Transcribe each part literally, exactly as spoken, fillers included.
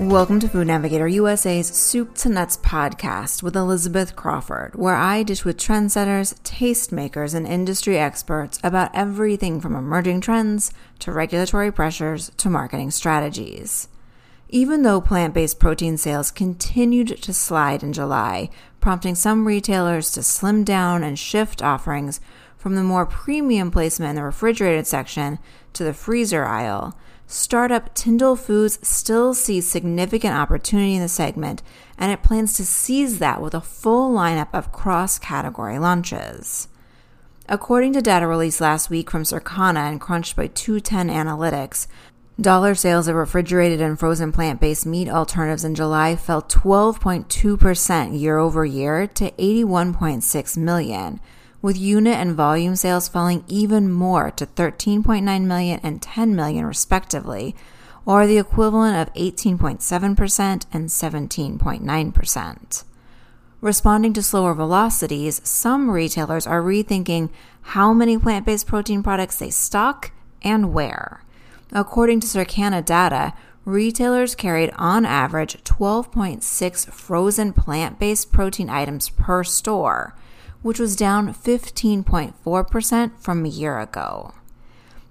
Welcome to Food Navigator U S A's Soup to Nuts podcast with Elizabeth Crawford, where I dish with trendsetters, tastemakers, and industry experts about everything from emerging trends to regulatory pressures to marketing strategies. Even though plant-based protein sales continued to slide in July, prompting some retailers to slim down and shift offerings from the more premium placement in the refrigerated section to the freezer aisle, startup TiNDLE Foods still sees significant opportunity in the segment, and it plans to seize that with a full lineup of cross-category launches. According to data released last week from Circana and crunched by two ten Analytics, dollar sales of refrigerated and frozen plant-based meat alternatives in July fell twelve point two percent year-over-year to eighty-one point six million dollars, with unit and volume sales falling even more to thirteen point nine million dollars and ten million dollars respectively, or the equivalent of eighteen point seven percent and seventeen point nine percent. Responding to slower velocities, some retailers are rethinking how many plant-based protein products they stock and where. According to Circana data, retailers carried on average twelve point six frozen plant-based protein items per store, which was down fifteen point four percent from a year ago.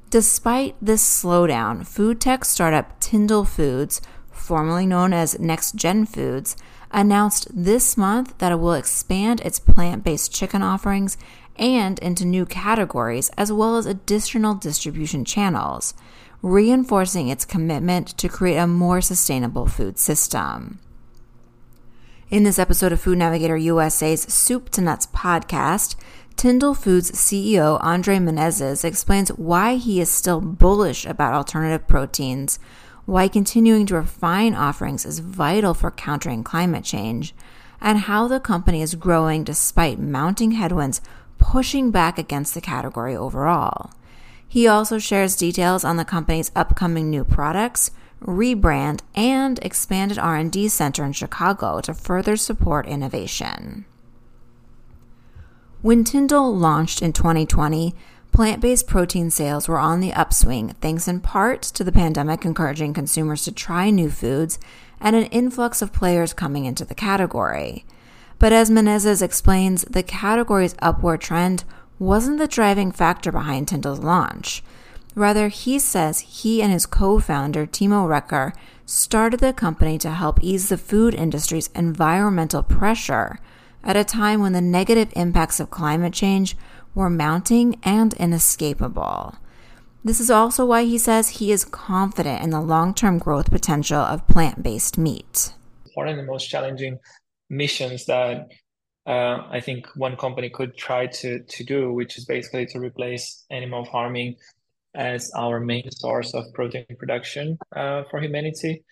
Despite this slowdown, food tech startup TiNDLE Foods, formerly known as NextGen Foods, announced this month that it will expand its plant-based chicken offerings and into new categories as well as additional distribution channels, reinforcing its commitment to create a more sustainable food system. In this episode of Food Navigator U S A's Soup to Nuts podcast, TiNDLE Foods C E O Andre Menezes explains why he is still bullish about alternative proteins, why continuing to refine offerings is vital for countering climate change, and how the company is growing despite mounting headwinds pushing back against the category overall. He also shares details on the company's upcoming new products, rebrand, and expanded R and D center in Chicago to further support innovation. When TiNDLE launched in twenty twenty, plant-based protein sales were on the upswing thanks in part to the pandemic encouraging consumers to try new foods and an influx of players coming into the category. But as Menezes explains, the category's upward trend wasn't the driving factor behind TiNDLE's launch. Rather, he says he and his co-founder, Timo Recker, started the company to help ease the food industry's environmental pressure at a time when the negative impacts of climate change were mounting and inescapable. This is also why he says he is confident in the long-term growth potential of plant-based meat. One of the most challenging missions that uh, I think one company could try to, to do, which is basically to replace animal farming as our main source of protein production uh, for humanity.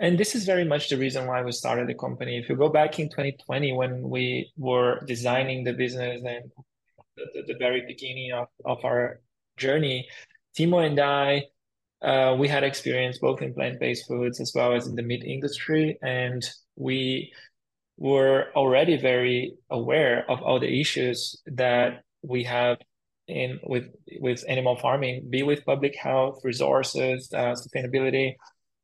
And this is very much the reason why we started the company. If you go back in twenty twenty, when we were designing the business and the, the very beginning of, of our journey, Timo and I, uh, we had experience both in plant-based foods as well as in the meat industry. And we were already very aware of all the issues that we have in with with animal farming, be with public health, resources, uh, sustainability,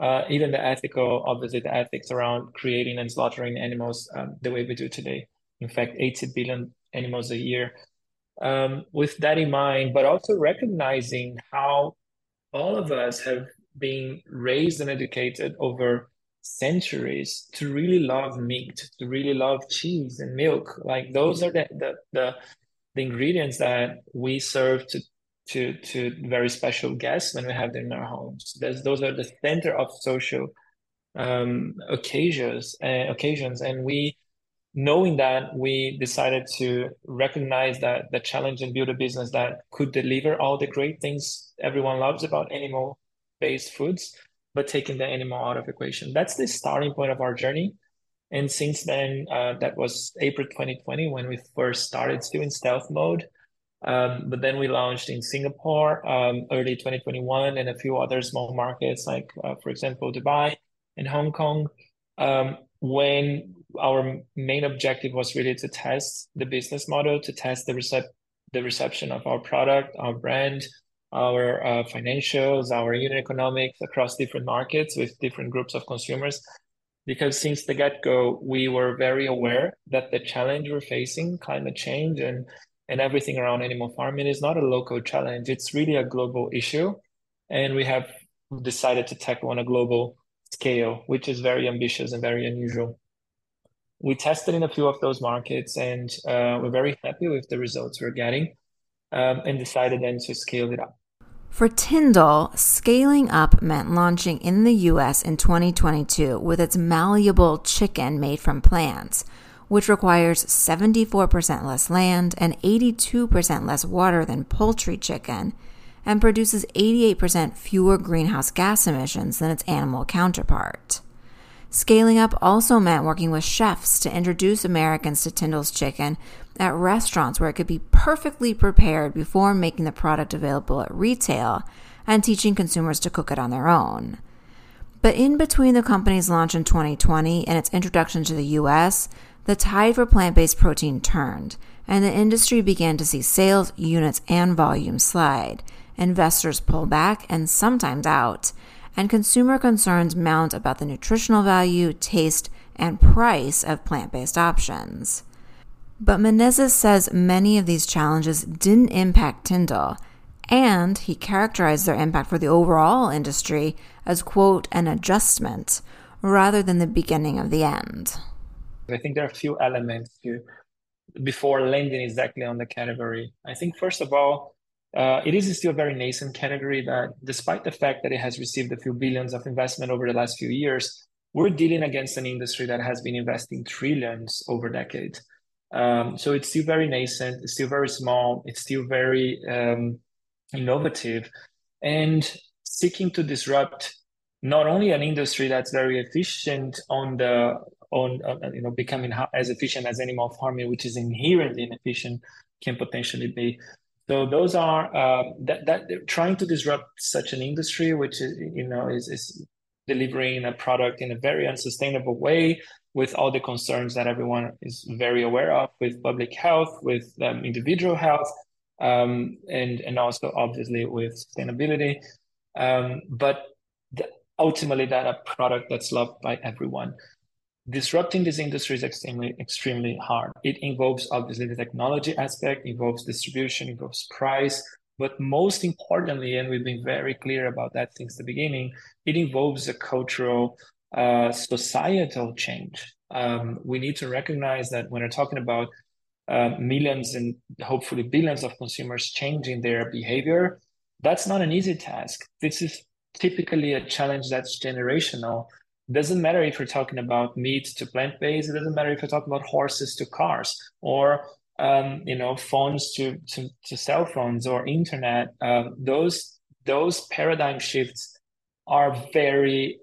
uh, even the ethical, obviously the ethics around creating and slaughtering animals um, the way we do today. In fact, eighty billion animals a year. Um, with that in mind, but also recognizing how all of us have been raised and educated over centuries to really love meat, to really love cheese and milk. Like those are the the, the the ingredients that we serve to, to to very special guests when we have them in our homes. There's, those are the center of social um, occasions, uh, occasions. And we, knowing that, we decided to recognize that the challenge and build a business that could deliver all the great things everyone loves about animal-based foods, but taking the animal out of the equation. That's the starting point of our journey. And since then, uh, that was April twenty twenty when we first started, still in stealth mode. Um, but then we launched in Singapore um, early twenty twenty-one and a few other small markets like, uh, for example, Dubai and Hong Kong, um, when our main objective was really to test the business model, to test the, recep- the reception of our product, our brand, our uh, financials, our unit economics across different markets with different groups of consumers. Because since the get-go, we were very aware that the challenge we're facing, climate change and, and everything around animal farming, is not a local challenge. It's really a global issue. And we have decided to tackle on a global scale, which is very ambitious and very unusual. We tested in a few of those markets, and uh, we're very happy with the results we're getting, um, and decided then to scale it up. For TiNDLE, scaling up meant launching in the U S in twenty twenty-two with its malleable chicken made from plants, which requires seventy-four percent less land and eighty-two percent less water than poultry chicken, and produces eighty-eight percent fewer greenhouse gas emissions than its animal counterpart. Scaling up also meant working with chefs to introduce Americans to TiNDLE's chicken at restaurants where it could be perfectly prepared before making the product available at retail, and teaching consumers to cook it on their own. But in between the company's launch in twenty twenty and its introduction to the U S, the tide for plant-based protein turned, and the industry began to see sales, units, and volume slide, investors pull back and sometimes out, and consumer concerns mount about the nutritional value, taste, and price of plant-based options. But Menezes says many of these challenges didn't impact TiNDLE, and he characterized their impact for the overall industry as, quote, an adjustment, rather than the beginning of the end. I think there are a few elements here before landing exactly on the category. I think, first of all, Uh, it is still a very nascent category that, despite the fact that it has received a few billions of investment over the last few years, we're dealing against an industry that has been investing trillions over decades. Um, so it's still very nascent, it's still very small, it's still very um, innovative, and seeking to disrupt not only an industry that's very efficient on the on uh, you know becoming as efficient as animal farming, which is inherently inefficient, can potentially be. So those are uh, that that trying to disrupt such an industry, which is, you know, is, is delivering a product in a very unsustainable way, with all the concerns that everyone is very aware of, with public health, with um, individual health, um, and and also obviously with sustainability. Um, but th- ultimately, that a product that's loved by everyone. Disrupting this industry is extremely, extremely hard. It involves, obviously, the technology aspect, involves distribution, involves price, but most importantly, and we've been very clear about that since the beginning, it involves a cultural, uh, societal change. Um, we need to recognize that when we're talking about uh, millions and hopefully billions of consumers changing their behavior, that's not an easy task. This is typically a challenge that's generational. Doesn't matter if you're talking about meat to plant-based. It doesn't matter if you're talking about horses to cars, or um, you know, phones to, to to cell phones or internet. Uh, those those paradigm shifts are very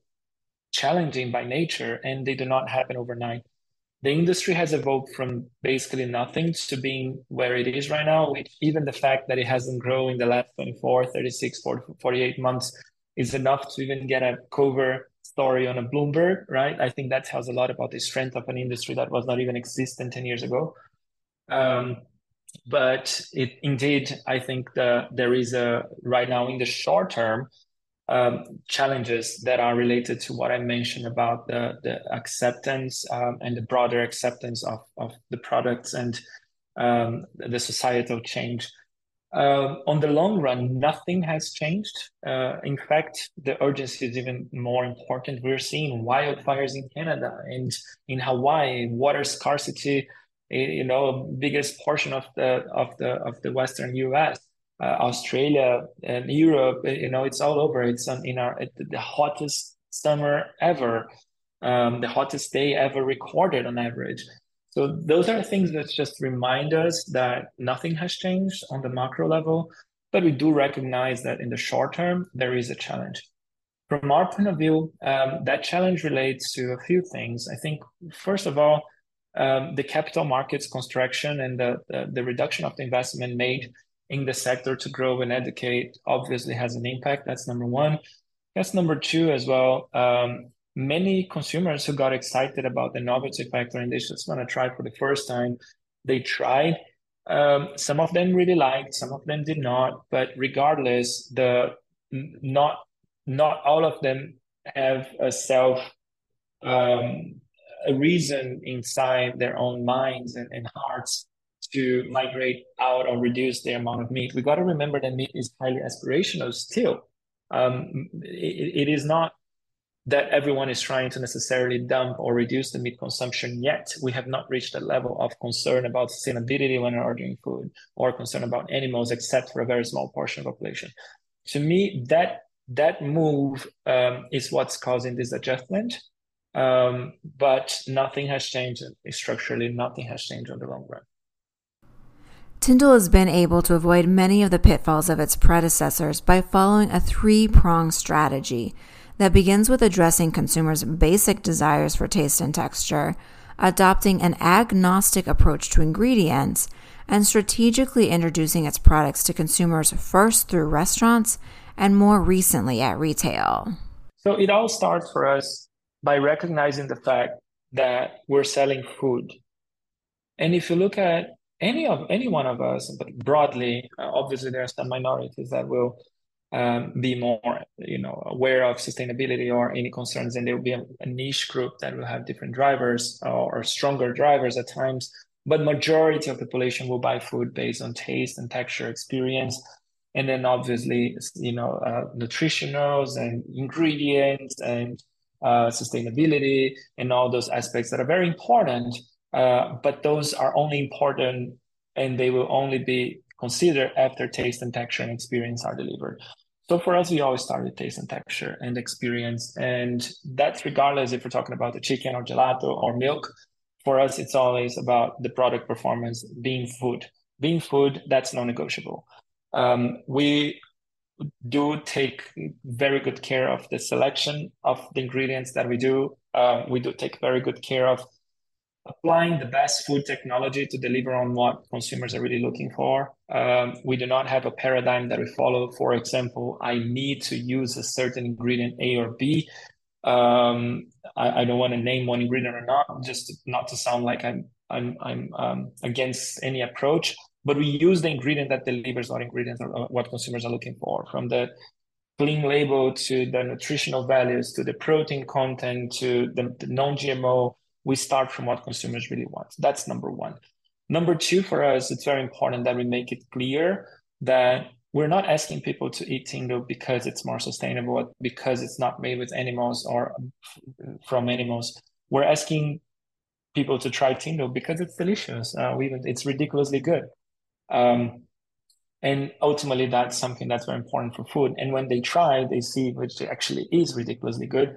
challenging by nature, and they do not happen overnight. The industry has evolved from basically nothing to being where it is right now. Which even the fact that it hasn't grown in the last twenty-four, thirty-six, forty-eight months is enough to even get a cover story on a Bloomberg, right? I think that tells a lot about the strength of an industry that was not even existent ten years ago. Um, but it, indeed, I think that there is a, right now in the short term, um, challenges that are related to what I mentioned about the, the acceptance um, and the broader acceptance of, of the products and um, the societal change. Uh, on the long run, nothing has changed. Uh, in fact, the urgency is even more important. We're seeing wildfires in Canada and in Hawaii, water scarcity, you know, biggest portion of the of the of the Western U S, uh, Australia and Europe. You know, it's all over. It's on, in our the hottest summer ever, um, the hottest day ever recorded on average. So those are things that just remind us that nothing has changed on the macro level, but we do recognize that in the short term, there is a challenge. From our point of view, um, that challenge relates to a few things. I think, first of all, um, the capital markets construction and the, the, the reduction of the investment made in the sector to grow and educate obviously has an impact. That's number one. That's number two as well. Um, Many consumers who got excited about the novelty factor and they just want to try for the first time, they tried, Um, some of them really liked, some of them did not. But regardless, the not not all of them have a self um, a reason inside their own minds and, and hearts to migrate out or reduce their amount of meat. We got to remember that meat is highly aspirational still. Um, it, it is not that everyone is trying to necessarily dump or reduce the meat consumption yet. We have not reached a level of concern about sustainability when ordering food or concern about animals, except for a very small portion of the population. To me, that that move um, is what's causing this adjustment. Um, but nothing has changed structurally. Nothing has changed on the long run. TiNDLE has been able to avoid many of the pitfalls of its predecessors by following a three-pronged strategy that begins with addressing consumers' basic desires for taste and texture, adopting an agnostic approach to ingredients, and strategically introducing its products to consumers first through restaurants and more recently at retail. So it all starts for us by recognizing the fact that we're selling food. And if you look at any of any one of us, but broadly, uh, obviously there are some minorities that will um, be more, you know, aware of sustainability or any concerns, and there will be a, a niche group that will have different drivers or, or stronger drivers at times. But majority of the population will buy food based on taste and texture experience, and then obviously, you know, uh, nutritionals and ingredients and uh, sustainability and all those aspects that are very important. Uh, but those are only important and they will only be considered after taste and texture and experience are delivered. So for us, we always start with taste and texture and experience. And that's regardless if we're talking about the chicken or gelato or milk. For us, it's always about the product performance being food. Being food, that's non-negotiable. Um, we do take very good care of the selection of the ingredients that we do. Uh, we do take very good care of applying the best food technology to deliver on what consumers are really looking for. Um, we do not have a paradigm that we follow. For example, I need to use a certain ingredient A or B. Um, I, I don't want to name one ingredient or not, just to, not to sound like I'm I'm I'm um, against any approach. But we use the ingredient that delivers what ingredients or what consumers are looking for, from the clean label to the nutritional values to the protein content to the, the non-G M O. We start from what consumers really want. That's number one. Number two, for us, it's very important that we make it clear that we're not asking people to eat TiNDLE because it's more sustainable, because it's not made with animals or from animals. We're asking people to try TiNDLE because it's delicious. Uh, we even, it's ridiculously good. Um, and ultimately, that's something that's very important for food. And when they try, they see which actually is ridiculously good.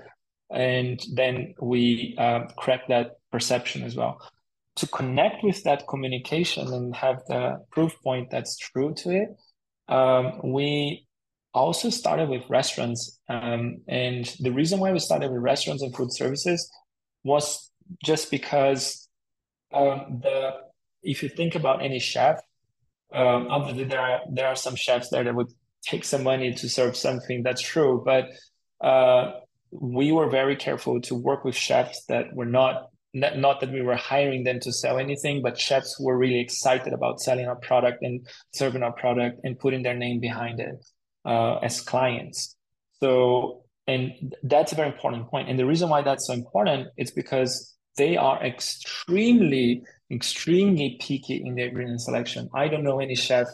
And then we uh, crack that perception as well. To connect with that communication and have the proof point that's true to it, um, we also started with restaurants. Um, and the reason why we started with restaurants and food services was just because um, the if you think about any chef, um, obviously there are, there are some chefs there that would take some money to serve something that's true, but... Uh, we were very careful to work with chefs that were not, not that we were hiring them to sell anything, but chefs who were really excited about selling our product and serving our product and putting their name behind it uh, as clients. So, and that's a very important point. And the reason why that's so important is because they are extremely, extremely picky in their ingredient selection. I don't know any chef,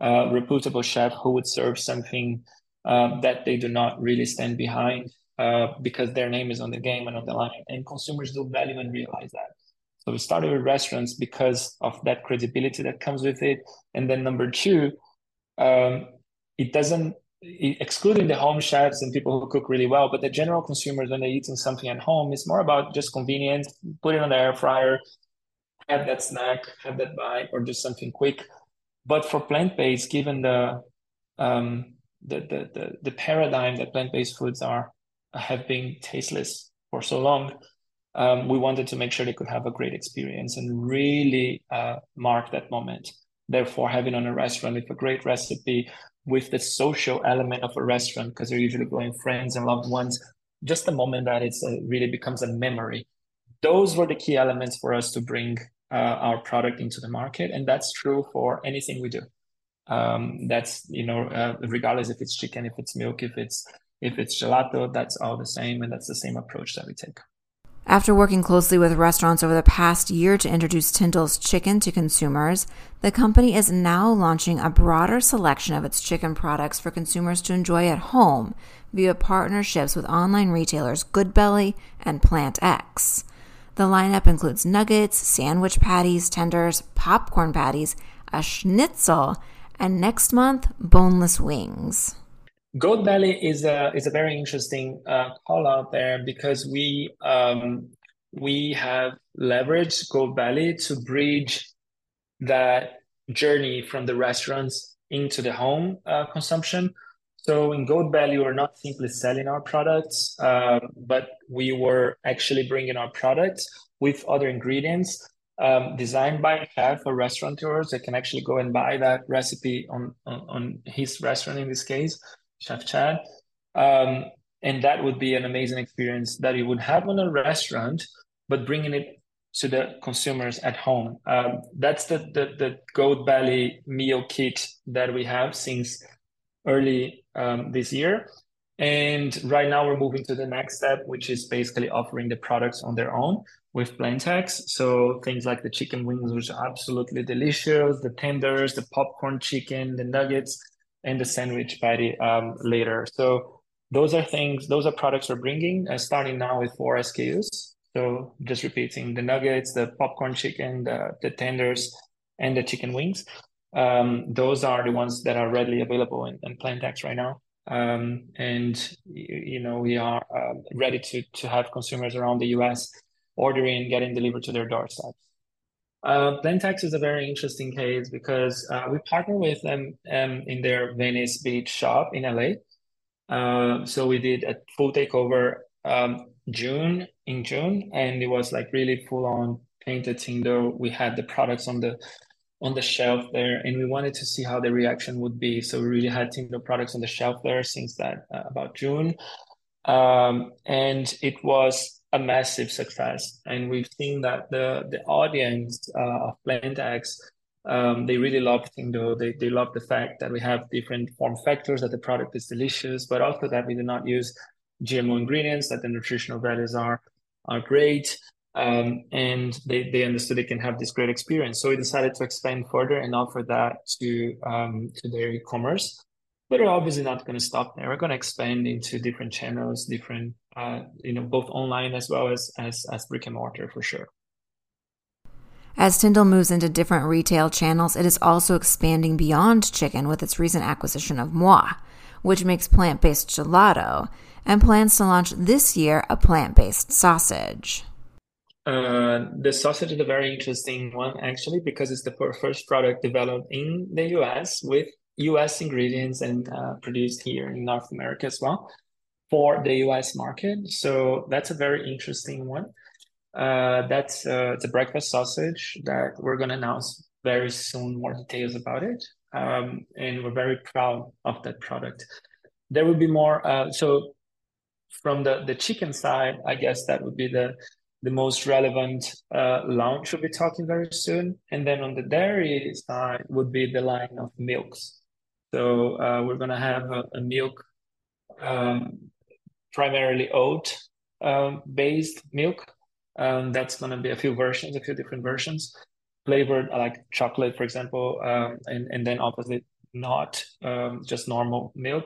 uh, reputable chef who would serve something uh, that they do not really stand behind. Uh, because their name is on the game and on the line, and consumers do value and realize that. So we started with restaurants because of that credibility that comes with it. And then number two, um, it doesn't, it, excluding the home chefs and people who cook really well, but the general consumers, when they're eating something at home, it's more about just convenience, put it on the air fryer, have that snack, have that bite, or just something quick. But for plant-based, given the, um, the, the, the, the paradigm that plant-based foods are, have been tasteless for so long, um, we wanted to make sure they could have a great experience and really uh, mark that moment. Therefore, having on a restaurant with a great recipe, with the social element of a restaurant, because they're usually going friends and loved ones, just the moment that it's a, really becomes a memory. Those were the key elements for us to bring uh, our product into the market. And that's true for anything we do. Um, that's, you know, uh, regardless if it's chicken, if it's milk, if it's if it's gelato, that's all the same. And that's the same approach that we take. After working closely with restaurants over the past year to introduce TiNDLE's chicken to consumers, the company is now launching a broader selection of its chicken products for consumers to enjoy at home via partnerships with online retailers Goodbelly and PlantX. The lineup includes nuggets, sandwich patties, tenders, popcorn patties, a schnitzel, and next month, boneless wings. Goodbelly is a is a very interesting uh, call out there because we um, we have leveraged Goodbelly to bridge that journey from the restaurants into the home uh, consumption. So in Goodbelly, we're not simply selling our products, uh, but we were actually bringing our products with other ingredients um, designed by a chef or restaurateurs. They can actually go and buy that recipe on on, on his restaurant in this case. Chef Chad, um, and that would be an amazing experience that you would have on a restaurant, but bringing it to the consumers at home. Um, that's the, the the Goodbelly meal kit that we have since early um, this year. And right now we're moving to the next step, which is basically offering the products on their own with PlantX. So things like the chicken wings, which are absolutely delicious, the tenders, the popcorn chicken, the nuggets, and the sandwich patty um, later. So those are things, those are products we're bringing, uh, starting now with four S K Us. So just repeating, the nuggets, the popcorn chicken, the, the tenders, and the chicken wings. Um, those are the ones that are readily available in, in PlantX right now. Um, and, you know, we are uh, ready to, to have consumers around the U S ordering and getting delivered to their doorsteps. Uh, PlantX is a very interesting case because uh, we partner with them um, in their Venice Beach shop in L A. Uh, so we did a full takeover um, June in June, and it was like really full on painted TiNDLE. We had the products on the on the shelf there, and we wanted to see how the reaction would be. So we really had TiNDLE products on the shelf there since that uh, about June, um, and it was a massive success. And we've seen that the the audience uh, of PlantX, um, they really love TiNDLE. They they love the fact that we have different form factors, that the product is delicious, but also that we do not use G M O ingredients, that the nutritional values are are great. Um, and they, they understood they can have this great experience. So we decided to expand further and offer that to um, to their e-commerce. But we're obviously not going to stop there. We're going to expand into different channels, different, uh, you know, both online as well as, as as brick and mortar for sure. As TiNDLE moves into different retail channels, it is also expanding beyond chicken with its recent acquisition of Moi, which makes plant-based gelato, and plans to launch this year a plant-based sausage. Uh, the sausage is a very interesting one, actually, because it's the first product developed in the U S with U S ingredients and uh, produced here in North America as well for the U S market. So that's a very interesting one. Uh, that's uh, it's a breakfast sausage that we're going to announce very soon, more details about it. Um, and we're very proud of that product. There will be more. Uh, so from the, the chicken side, I guess that would be the, the most relevant uh, launch we'll be talking very soon. And then on the dairy side would be the line of milks. So uh, we're going to have a, a milk, um, primarily oat-based um, milk. Um, that's going to be a few versions, a few different versions, flavored like chocolate, for example, um, and, and then obviously not um, just normal milk.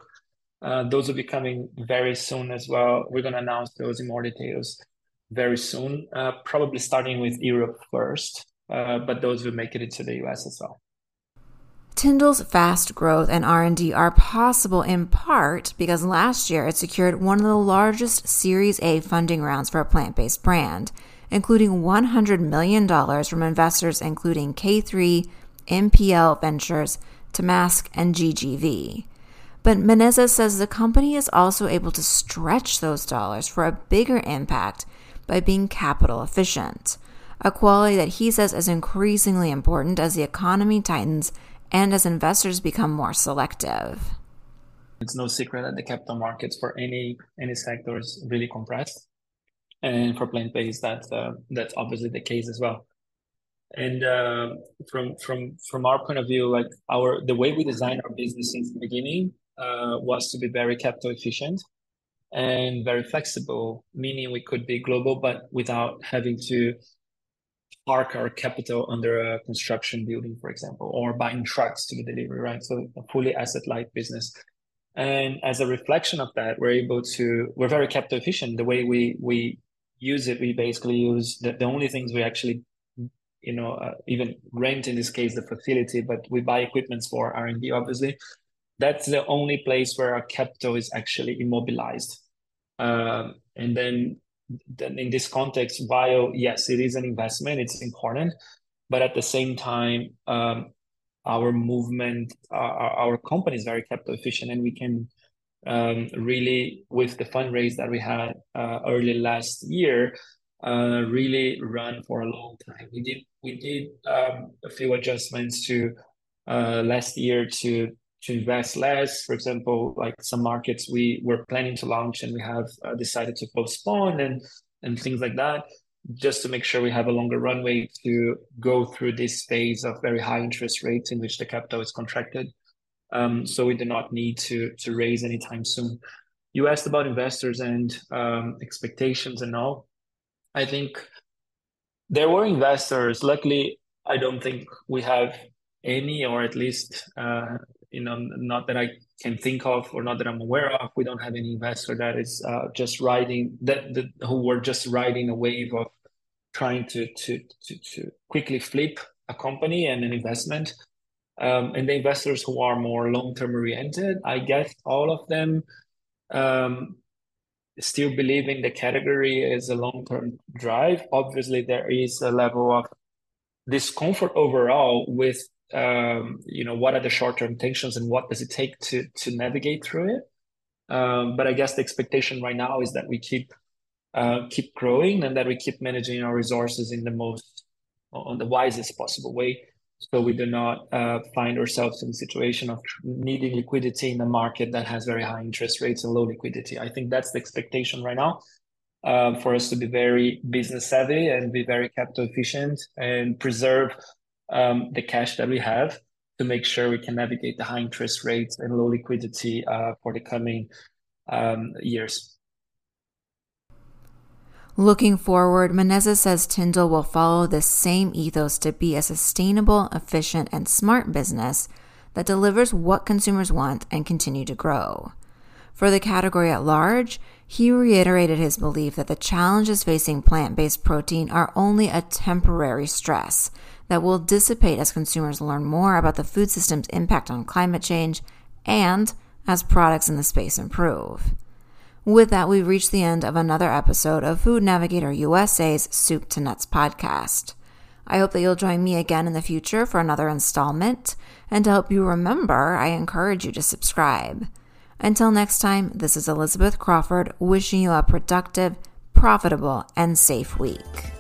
Uh, those will be coming very soon as well. We're going to announce those in more details very soon, uh, probably starting with Europe first, uh, but those will make it into the U S as well. TiNDLE's fast growth and R and D are possible in part because last year it secured one of the largest Series A funding rounds for a plant-based brand, including one hundred million dollars from investors including K three, M P L Ventures, Temasek, and G G V. But Menezes says the company is also able to stretch those dollars for a bigger impact by being capital efficient, a quality that he says is increasingly important as the economy tightens and as investors become more selective. It's no secret that the capital markets for any any sector is really compressed. And for plant-based, that's, uh, that's obviously the case as well. And uh, from from from our point of view, like our the way we designed our business since the beginning uh, was to be very capital efficient and very flexible, meaning we could be global, but without having to park our capital under a construction building, for example, or buying trucks to the delivery, right? So a fully asset-light business. And as a reflection of that, we're able to, we're very capital efficient. The way we we use it, we basically use the, the only things we actually, you know, uh, even rent in this case, the facility, but we buy equipment for R and D, obviously. That's the only place where our capital is actually immobilized. Um, and then, then in this context, while, yes, it is an investment, it's important, but at the same time, um, our movement, our, our company is very capital efficient, and we can um, really, with the fundraise that we had uh, early last year, uh, really run for a long time. We did we did um, a few adjustments to uh, last year to to invest less. For example, like some markets we were planning to launch and we have uh, decided to postpone and and things like that, just to make sure we have a longer runway to go through this phase of very high interest rates in which the capital is contracted. Um, so we do not need to to raise anytime soon. You asked about investors and um, expectations and all. I think there were investors. Luckily, I don't think we have any, or at least, uh, you know, not that I can think of or not that I'm aware of. We don't have any investor that is uh, just riding that, that who were just riding a wave of trying to to to, to quickly flip a company and an investment. Um, and the investors who are more long-term oriented, I guess all of them um, still believe in the category as a long-term drive. Obviously, there is a level of discomfort overall with Um, you know, what are the short-term tensions and what does it take to to navigate through it? Um, but I guess the expectation right now is that we keep uh, keep growing and that we keep managing our resources in the most, on the wisest possible way, so we do not uh, find ourselves in a situation of needing liquidity in a market that has very high interest rates and low liquidity. I think that's the expectation right now, uh, for us to be very business savvy and be very capital efficient and preserve Um, the cash that we have to make sure we can navigate the high interest rates and low liquidity uh, for the coming um, years. Looking forward, Menezes says TiNDLE will follow the same ethos to be a sustainable, efficient, and smart business that delivers what consumers want and continue to grow. For the category at large, he reiterated his belief that the challenges facing plant-based protein are only a temporary stress that will dissipate as consumers learn more about the food system's impact on climate change and as products in the space improve. With that, we've reached the end of another episode of Food Navigator U S A's Soup to Nuts podcast. I hope that you'll join me again in the future for another installment, and to help you remember, I encourage you to subscribe. Until next time, this is Elizabeth Crawford wishing you a productive, profitable, and safe week.